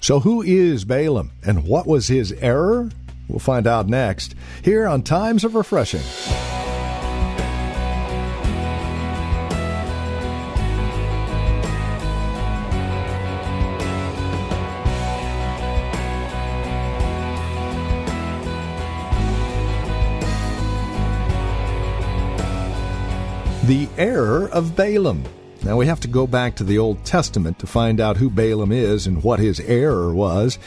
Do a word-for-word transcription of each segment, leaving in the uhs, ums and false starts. So who is Balaam, and what was his error? We'll find out next, here on Times of Refreshing. The error of Balaam. Now, we have to go back to the Old Testament to find out who Balaam is and what his error was,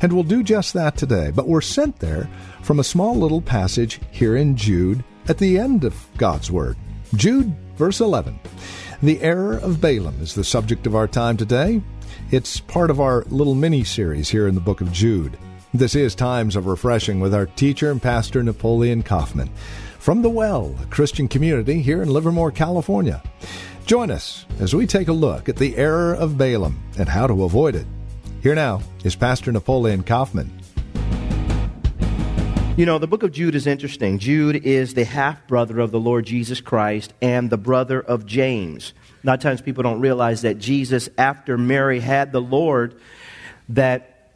and we'll do just that today. But we're sent there from a small little passage here in Jude at the end of God's Word. Jude, verse eleven. The error of Balaam is the subject of our time today. It's part of our little mini-series here in the book of Jude. This is Times of Refreshing with our teacher and pastor, Napoleon Kaufman, from the Well, a Christian community here in Livermore, California. Join us as we take a look at the error of Balaam and how to avoid it. Here now is Pastor Napoleon Kaufman. You know, the book of Jude is interesting. Jude is the half-brother of the Lord Jesus Christ and the brother of James. A lot of times people don't realize that Jesus, after Mary had the Lord, that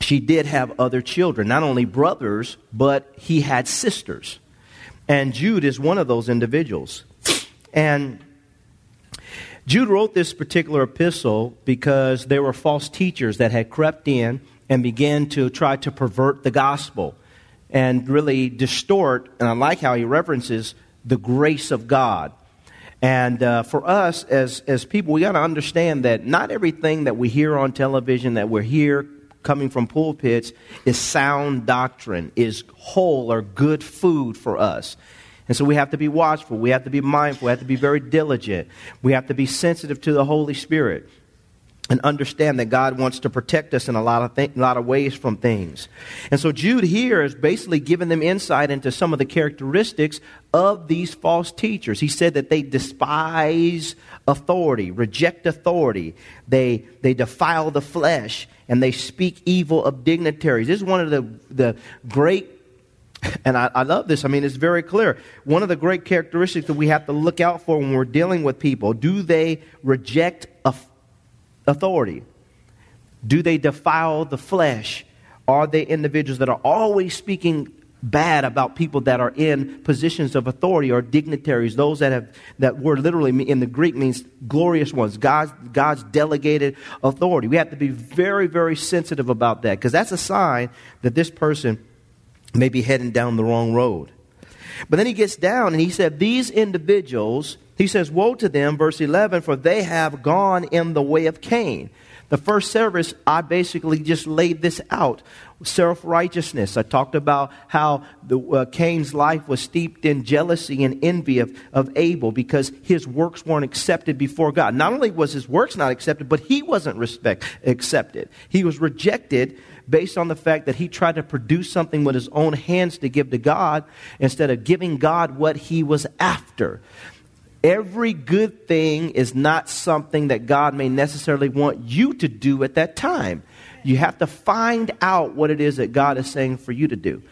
she did have other children, not only brothers, but he had sisters. And Jude is one of those individuals. And Jude wrote this particular epistle because there were false teachers that had crept in and began to try to pervert the gospel and really distort, and I like how he references the grace of God. And uh, for us as, as people, we got to understand that not everything that we hear on television, that we're here coming from pulpits, is sound doctrine, is whole or good food for us. And so we have to be watchful, we have to be mindful, we have to be very diligent, we have to be sensitive to the Holy Spirit and understand that God wants to protect us in a lot of th- a lot of ways from things. And so Jude here is basically giving them insight into some of the characteristics of these false teachers. He said that they despise authority, reject authority, they they defile the flesh, and they speak evil of dignitaries. This is one of the, the great And I, I love this. I mean, it's very clear. One of the great characteristics that we have to look out for when we're dealing with people, do they reject authority? Do they defile the flesh? Are they individuals that are always speaking bad about people that are in positions of authority or dignitaries, those that have, that word literally in the Greek means glorious ones, God's, God's delegated authority? We have to be very, very sensitive about that, because that's a sign that this person may be heading down the wrong road. But then he gets down and he said, these individuals, he says, woe to them, verse eleven, for they have gone in the way of Cain. The first service, I basically just laid this out. Self-righteousness. I talked about how the, uh, Cain's life was steeped in jealousy and envy of, of Abel because his works weren't accepted before God. Not only was his works not accepted, but he wasn't respect, accepted. He was rejected based on the fact that he tried to produce something with his own hands to give to God instead of giving God what he was after. Every good thing is not something that God may necessarily want you to do at that time. You have to find out what it is that God is saying for you to do.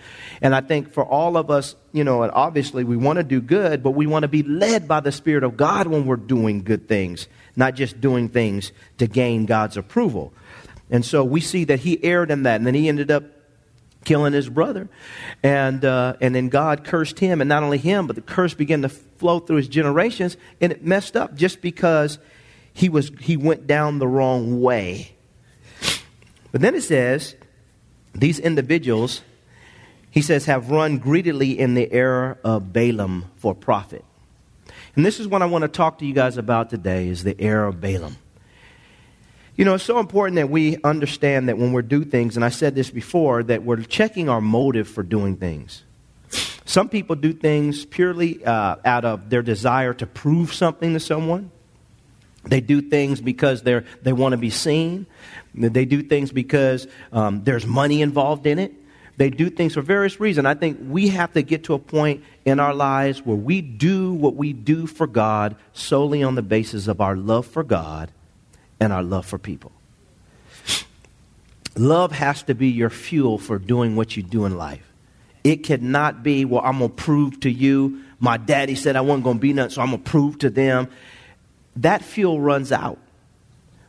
And I think for all of us, you know, and obviously we want to do good, but we want to be led by the Spirit of God when we're doing good things, not just doing things to gain God's approval. And so we see that he erred in that, and then he ended up killing his brother. And uh, and then God cursed him, and not only him, but the curse began to flow through his generations, and it messed up just because he was he went down the wrong way. But then it says, these individuals, he says, have run greedily in the error of Balaam for profit. And this is what I want to talk to you guys about today, is the error of Balaam. You know, it's so important that we understand that when we do things, and I said this before, that we're checking our motive for doing things. Some people do things purely uh, out of their desire to prove something to someone. They do things because they're, they want to be seen. They do things because um, there's money involved in it. They do things for various reasons. I think we have to get to a point in our lives where we do what we do for God solely on the basis of our love for God and our love for people. Love has to be your fuel for doing what you do in life. It cannot be, well, I'm going to prove to you. My daddy said I wasn't going to be nothing, so I'm going to prove to them. That fuel runs out.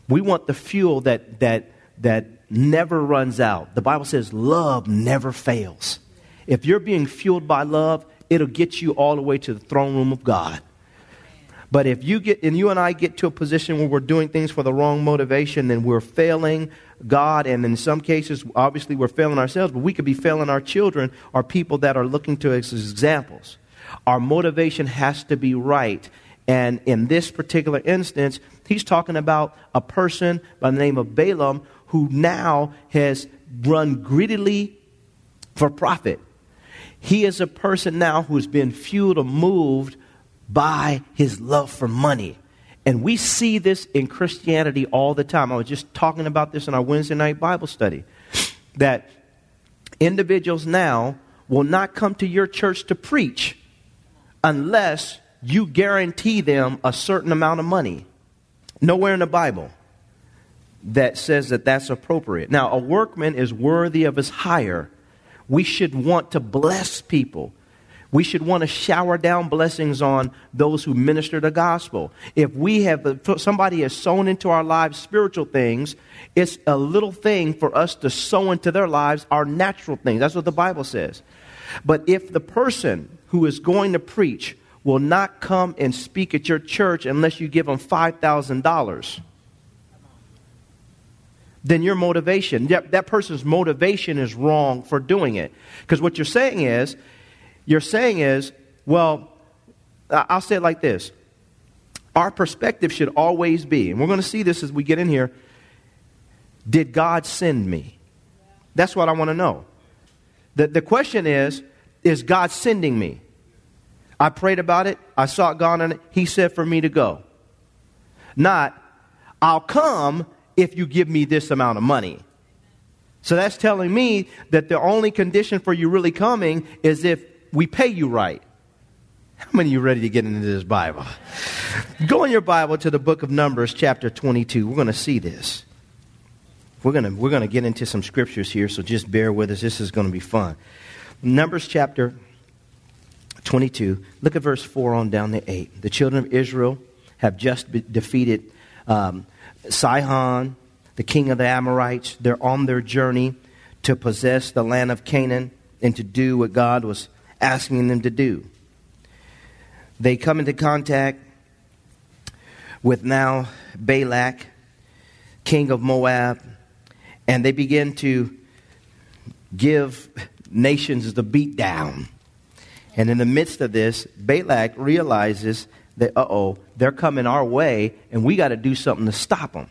We want the fuel that that that never runs out. The Bible says love never fails. If you're being fueled by love, it'll get you all the way to the throne room of God. But if you get, and you and I get to a position where we're doing things for the wrong motivation, then we're failing God, and in some cases, obviously, we're failing ourselves, but we could be failing our children or people that are looking to us as examples. Our motivation has to be right. And in this particular instance, he's talking about a person by the name of Balaam who now has run greedily for profit. He is a person now who's been fueled or moved by his love for money. And we see this in Christianity all the time. I was just talking about this in our Wednesday night Bible study, that individuals now will not come to your church to preach unless you guarantee them a certain amount of money. Nowhere in the Bible that says that that's appropriate. Now, a workman is worthy of his hire. We should want to bless people. We should want to shower down blessings on those who minister the gospel. If we have, if somebody has sown into our lives spiritual things, it's a little thing for us to sow into their lives our natural things. That's what the Bible says. But if the person who is going to preach will not come and speak at your church unless you give them five thousand dollars, then your motivation, that person's motivation is wrong for doing it. Because what you're saying is, You're saying is, well, I'll say it like this. Our perspective should always be, and we're going to see this as we get in here, did God send me? That's what I want to know. The, the question is, is God sending me? I prayed about it. I sought God on it. He said for me to go. Not, I'll come if you give me this amount of money. So that's telling me that the only condition for you really coming is if we pay you right. How many of you ready to get into this Bible? Go in your Bible to the book of Numbers, chapter twenty-two. We're going to see this. We're going to we're going to get into some scriptures here, so just bear with us. This is going to be fun. Numbers chapter twenty-two. Look at verse four on down to eight. The children of Israel have just be- defeated um, Sihon, the king of the Amorites. They're on their journey to possess the land of Canaan and to do what God was asking them to do. They come into contact with now Balak, king of Moab, and they begin to give nations the beatdown. And in the midst of this, Balak realizes that, uh-oh, they're coming our way, and we got to do something to stop them.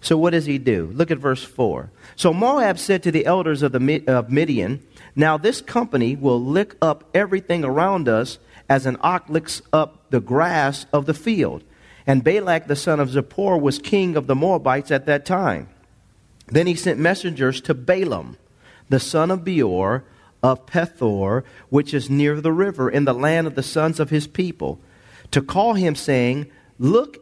So what does he do? Look at verse four. So Moab said to the elders of the of Midian, now this company will lick up everything around us as an ox licks up the grass of the field. And Balak the son of Zippor was king of the Moabites at that time. Then he sent messengers to Balaam, the son of Beor, of Pethor, which is near the river in the land of the sons of his people, to call him, saying, look,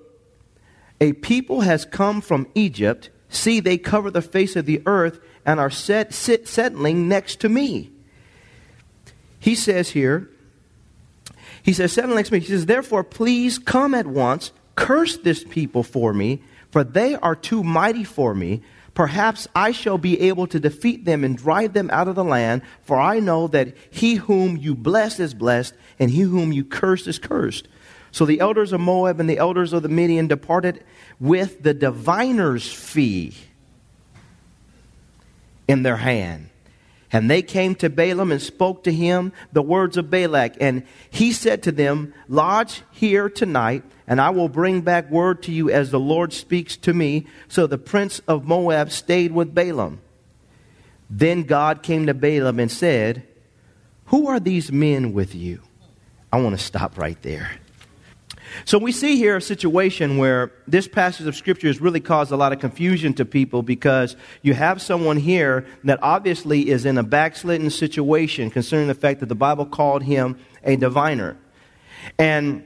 a people has come from Egypt. See, they cover the face of the earth and are set, sit, settling next to me. He says here, he says, settling next to me. He says, therefore, please come at once, curse this people for me, for they are too mighty for me. Perhaps I shall be able to defeat them and drive them out of the land, for I know that he whom you bless is blessed, and he whom you curse is cursed. So the elders of Moab and the elders of the Midian departed with the diviner's fee in their hand. And they came to Balaam and spoke to him the words of Balak. And he said to them, lodge here tonight, and I will bring back word to you as the Lord speaks to me. So the prince of Moab stayed with Balaam. Then God came to Balaam and said, who are these men with you? I want to stop right there. So we see here a situation where this passage of Scripture has really caused a lot of confusion to people, because you have someone here that obviously is in a backslidden situation, considering the fact that the Bible called him a diviner. And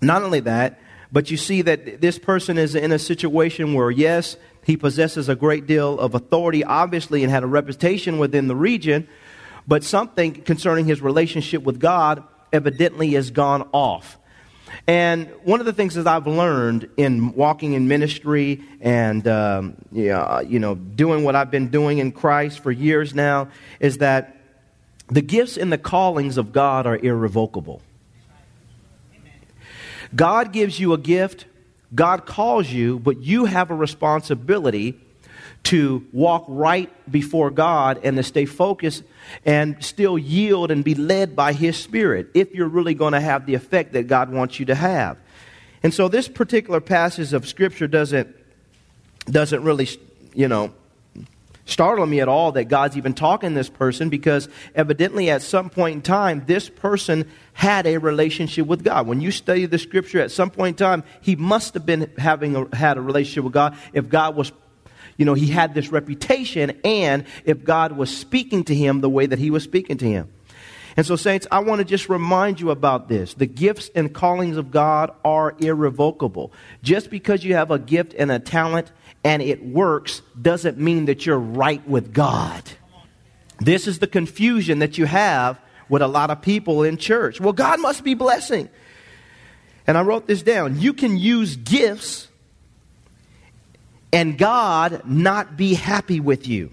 not only that, but you see that this person is in a situation where, yes, he possesses a great deal of authority, obviously, and had a reputation within the region, but something concerning his relationship with God evidently has gone off. And one of the things that I've learned in walking in ministry and um, yeah, you know, doing what I've been doing in Christ for years now is that the gifts and the callings of God are irrevocable. God gives you a gift, God calls you, but you have a responsibility to walk right before God and to stay focused and still yield and be led by His Spirit if you're really going to have the effect that God wants you to have. And so this particular passage of Scripture doesn't doesn't really, you know, startle me at all that God's even talking to this person, because evidently at some point in time, this person had a relationship with God. When you study the Scripture, at some point in time, he must have been having a, had a relationship with God if God was, you know, he had this reputation, and if God was speaking to him the way that he was speaking to him. And so, saints, I want to just remind you about this. The gifts and callings of God are irrevocable. Just because you have a gift and a talent and it works doesn't mean that you're right with God. This is the confusion that you have with a lot of people in church. Well, God must be blessing. And I wrote this down. You can use gifts and God not be happy with you.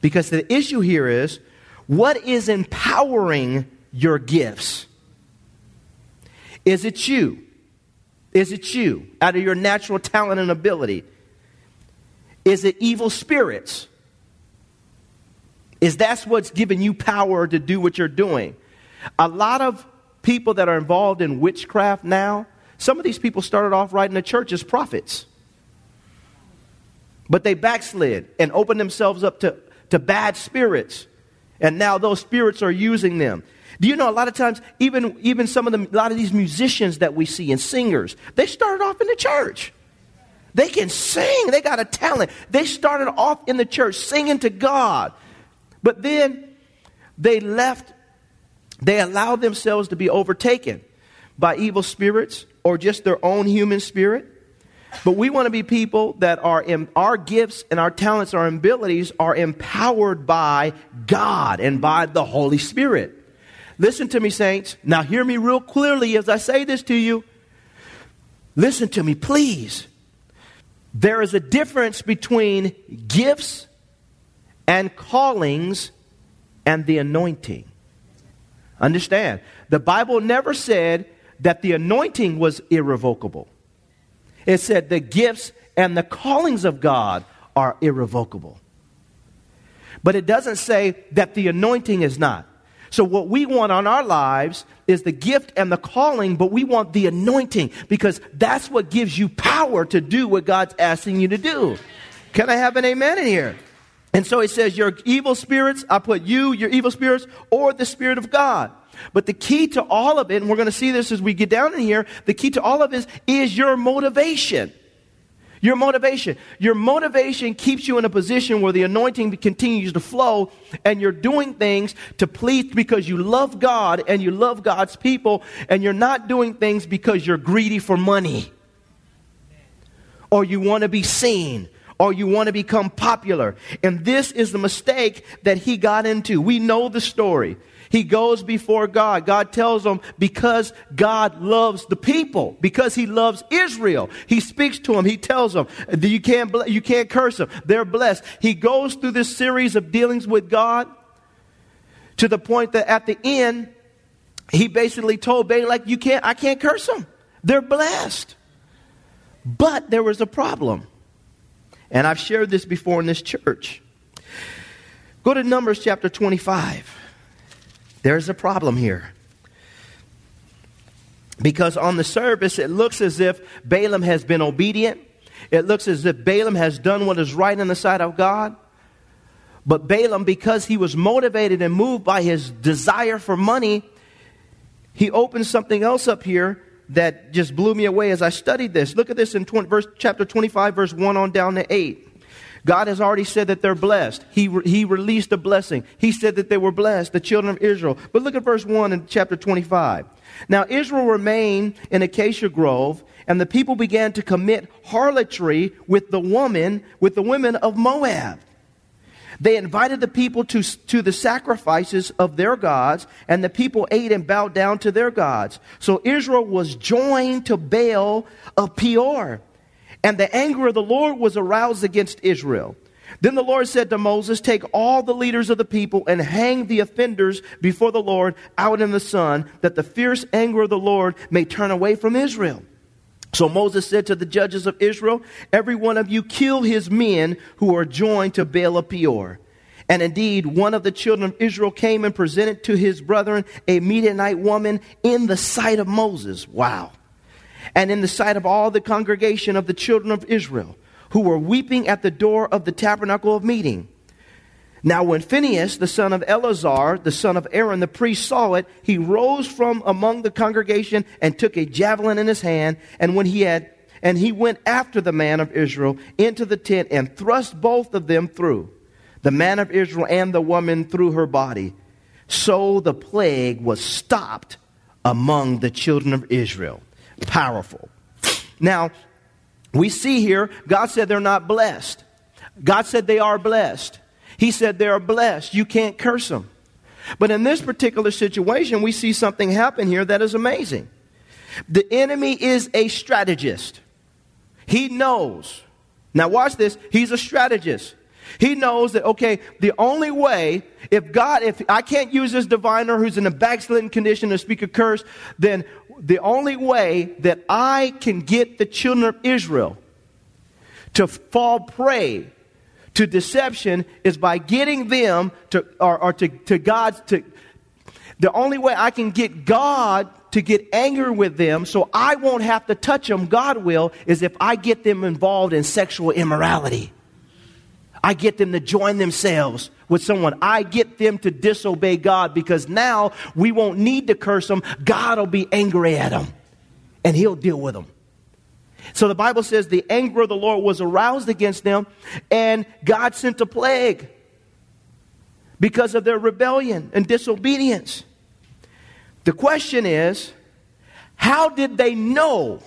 Because the issue here is, what is empowering your gifts? Is it you? Is it you out of your natural talent and ability? Is it evil spirits? Is that's what's giving you power to do what you're doing? A lot of people that are involved in witchcraft now, some of these people started off right in the church as prophets. But they backslid and opened themselves up to, to bad spirits. And now those spirits are using them. Do you know, a lot of times, even, even some of the, a lot of these musicians that we see and singers, they started off in the church. They can sing. They got a talent. They started off in the church singing to God. But then they left. They allowed themselves to be overtaken by evil spirits or just their own human spirit. But we want to be people that are in our gifts and our talents, our abilities are empowered by God and by the Holy Spirit. Listen to me, saints. Now hear me real clearly as I say this to you. Listen to me, please. There is a difference between gifts and callings and the anointing. Understand, the Bible never said that the anointing was irrevocable. It said the gifts and the callings of God are irrevocable. But it doesn't say that the anointing is not. So what we want on our lives is the gift and the calling, but we want the anointing, because that's what gives you power to do what God's asking you to do. Can I have an amen in here? And so it says your evil spirits, I put you, your evil spirits, or the Spirit of God. But the key to all of it, and we're going to see this as we get down in here, the key to all of this is your motivation. Your motivation. Your motivation keeps you in a position where the anointing continues to flow, and you're doing things to please because you love God and you love God's people, and you're not doing things because you're greedy for money or you want to be seen, or you want to become popular. And this is the mistake that he got into. We know the story. He goes before God. God tells him, because God loves the people, because he loves Israel, he speaks to him. He tells him, you can't, you can't curse them. They're blessed. He goes through this series of dealings with God to the point that at the end, he basically told Balak, you can't, I can't curse them. They're blessed. But there was a problem. And I've shared this before in this church. Go to Numbers chapter twenty-five. There's a problem here. Because on the surface, it looks as if Balaam has been obedient. It looks as if Balaam has done what is right in the sight of God. But Balaam, because he was motivated and moved by his desire for money, he opens something else up here that just blew me away as I studied this. Look at this in twenty, verse, chapter twenty-five, verse one on down to eight. God has already said that they're blessed. He, re- he released a blessing. He said that they were blessed, the children of Israel. But look at verse one in chapter twenty-five. Now Israel remained in Acacia Grove, and the people began to commit harlotry with the woman, with the women of Moab. They invited the people to, to the sacrifices of their gods, and the people ate and bowed down to their gods. So Israel was joined to Baal of Peor, and the anger of the Lord was aroused against Israel. Then the Lord said to Moses, take all the leaders of the people and hang the offenders before the Lord out in the sun, that the fierce anger of the Lord may turn away from Israel. So Moses said to the judges of Israel, every one of you kill his men who are joined to Baal of Peor. And indeed, one of the children of Israel came and presented to his brethren a Midianite woman in the sight of Moses. Wow. And in the sight of all the congregation of the children of Israel, who were weeping at the door of the tabernacle of meeting. Now when Phinehas, the son of Eleazar, the son of Aaron, the priest, saw it, he rose from among the congregation and took a javelin in his hand, and when he had, and he went after the man of Israel into the tent and thrust both of them through, the man of Israel and the woman through her body. So the plague was stopped among the children of Israel. Powerful. Now, we see here, God said they're not blessed. God said they are blessed. He said they are blessed. You can't curse them. But in this particular situation, we see something happen here that is amazing. The enemy is a strategist. He knows. Now watch this. He's a strategist. He knows that, okay, the only way, if God, if I can't use this diviner who's in a backslidden condition to speak a curse, then the only way that I can get the children of Israel to fall prey to deception is by getting them to, or, or to, to God's, to, the only way I can get God to get angry with them so I won't have to touch them, God will, is if I get them involved in sexual immorality. I get them to join themselves with someone. I get them to disobey God, because now we won't need to curse them. God will be angry at them, and he'll deal with them. So the Bible says the anger of the Lord was aroused against them, and God sent a plague because of their rebellion and disobedience. The question is, how did they know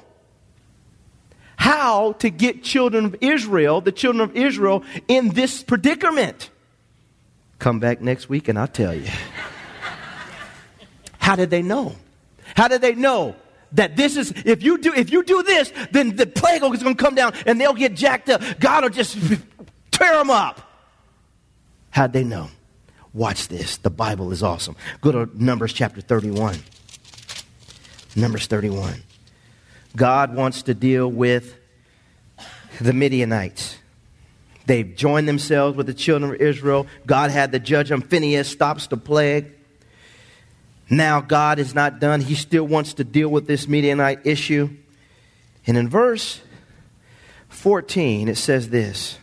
how to get children of Israel, the children of Israel, in this predicament? Come back next week and I'll tell you. How did they know? How did they know that this is, if you do, if you do this, then the plague is going to come down and they'll get jacked up. God will just tear them up. How'd they know? Watch this. The Bible is awesome. Go to Numbers chapter thirty-one. Numbers thirty-one. God wants to deal with the Midianites. They've joined themselves with the children of Israel. God had to judge them. Phinehas stops the plague. Now God is not done. He still wants to deal with this Midianite issue. And in verse fourteen, it says this.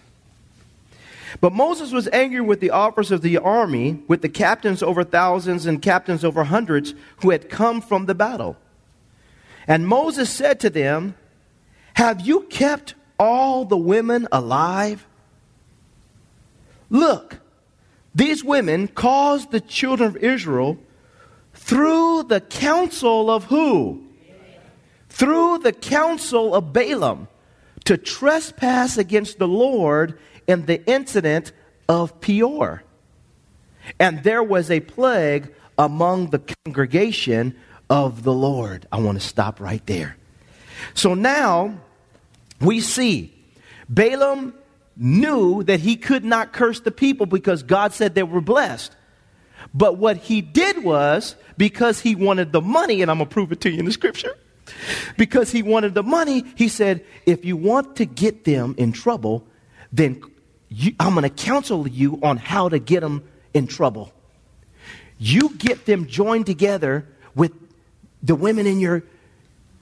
But Moses was angry with the officers of the army, with the captains over thousands and captains over hundreds who had come from the battle. And Moses said to them, have you kept all the women alive? Look, these women caused the children of Israel through the counsel of who? Through the counsel of Balaam to trespass against the Lord in the incident of Peor. And there was a plague among the congregation of the Lord. I want to stop right there. So now we see Balaam knew that he could not curse the people because God said they were blessed. But what he did was, because he wanted the money, and I'm going to prove it to you in the scripture, because he wanted the money, he said, if you want to get them in trouble, then you, I'm going to counsel you on how to get them in trouble. You get them joined together with the women in your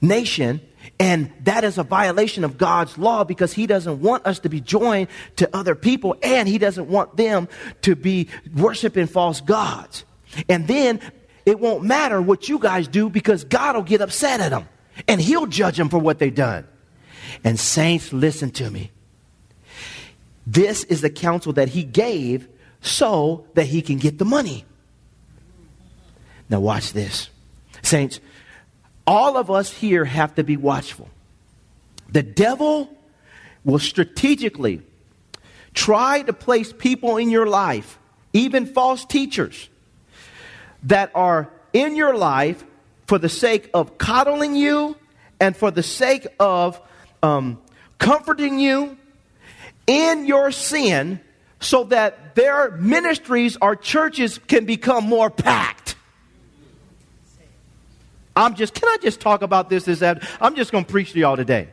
nation, and that is a violation of God's law, because he doesn't want us to be joined to other people, and he doesn't want them to be worshiping false gods. And then it won't matter what you guys do, because God will get upset at them. and he'll judge them for what they've done. And saints, listen to me. This is the counsel that he gave so that he can get the money. Now watch this. Saints, all of us here have to be watchful. The devil will strategically try to place people in your life, even false teachers, that are in your life for the sake of coddling you and for the sake of um, comforting you in your sin, so that their ministries or churches can become more packed. I'm just, can I just talk about this this afternoon? I'm just going to preach to y'all today.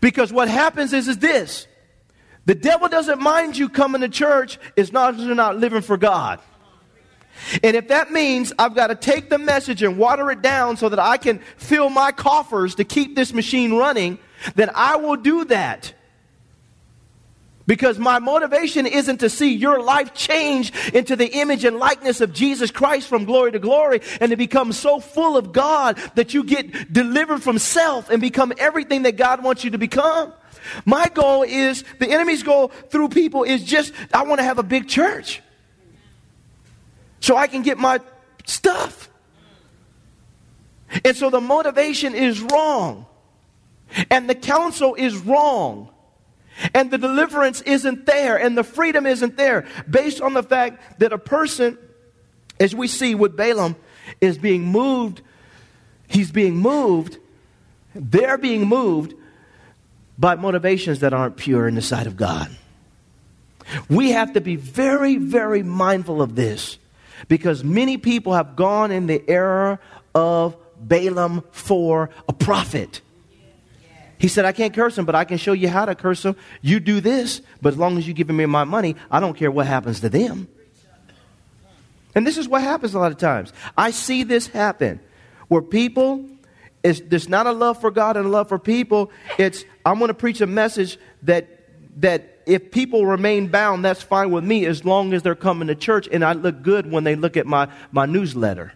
Because what happens is, is this. The devil doesn't mind you coming to church as long as you're not living for God. And if that means I've got to take the message and water it down so that I can fill my coffers to keep this machine running, then I will do that. Because my motivation isn't to see your life change into the image and likeness of Jesus Christ from glory to glory, and to become so full of God that you get delivered from self and become everything that God wants you to become. My goal is, the enemy's goal through people is just, I want to have a big church so I can get my stuff. And so the motivation is wrong. And the counsel is wrong. And the deliverance isn't there. And the freedom isn't there. Based on the fact that a person, as we see with Balaam, is being moved. He's being moved. They're being moved by motivations that aren't pure in the sight of God. We have to be very, very mindful of this. Because many people have gone in the error of Balaam for a prophet. He said, I can't curse him, but I can show you how to curse him. You do this, but as long as you give me my money, I don't care what happens to them. And this is what happens a lot of times. I see this happen where people, it's, there's not a love for God and a love for people. It's, I'm going to preach a message that that if people remain bound, that's fine with me as long as they're coming to church and I look good when they look at my, my newsletter.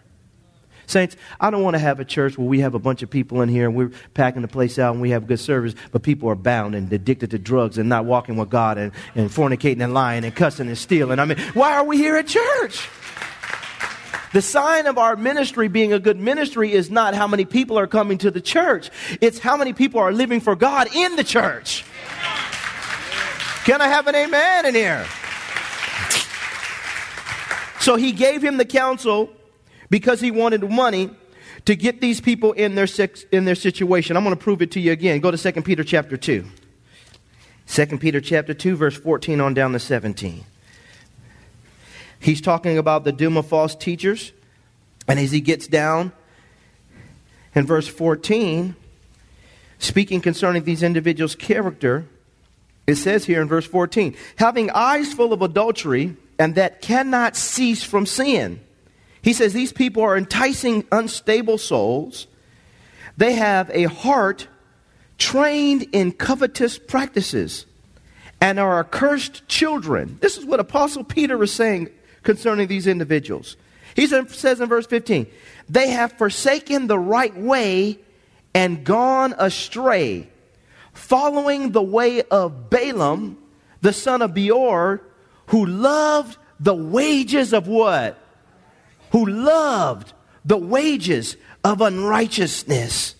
Saints, I don't want to have a church where we have a bunch of people in here and we're packing the place out and we have good service, but people are bound and addicted to drugs and not walking with God and, and fornicating and lying and cussing and stealing. I mean, why are we here at church? The sign of our ministry being a good ministry is not how many people are coming to the church. It's how many people are living for God in the church. Can I have an amen in here? So he gave him the counsel because he wanted money to get these people in their in their situation. I'm going to prove it to you again. Go to Second Peter chapter two. Second Peter chapter two, verse fourteen on down to seventeen. He's talking about the doom of false teachers. And as he gets down in verse fourteen, speaking concerning these individuals' character, it says here in verse fourteen, having eyes full of adultery and that cannot cease from sin. He says these people are enticing unstable souls. They have a heart trained in covetous practices and are accursed children. This is what Apostle Peter is saying concerning these individuals. He says in verse fifteen, they have forsaken the right way and gone astray, following the way of Balaam, the son of Beor, who loved the wages of what? Who loved the wages of unrighteousness.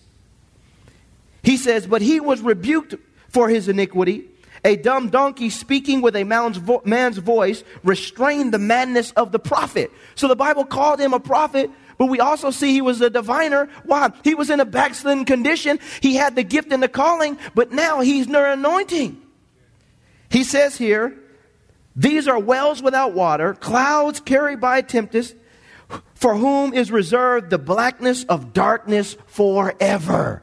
He says, but he was rebuked for his iniquity. A dumb donkey speaking with a man's, vo- man's voice restrained the madness of the prophet. So the Bible called him a prophet, but we also see he was a diviner. Why? He was in a backslidden condition. He had the gift and the calling, but now he's no anointing. He says here, these are wells without water, clouds carried by a tempest, for whom is reserved the blackness of darkness forever.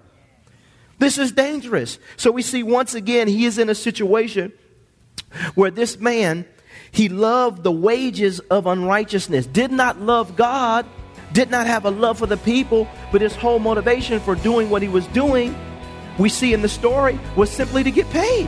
This is dangerous. So we see once again he is in a situation where this man, he loved the wages of unrighteousness, did not love God, did not have a love for the people, but his whole motivation for doing what he was doing, we see in the story, was simply to get paid.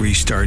Three-star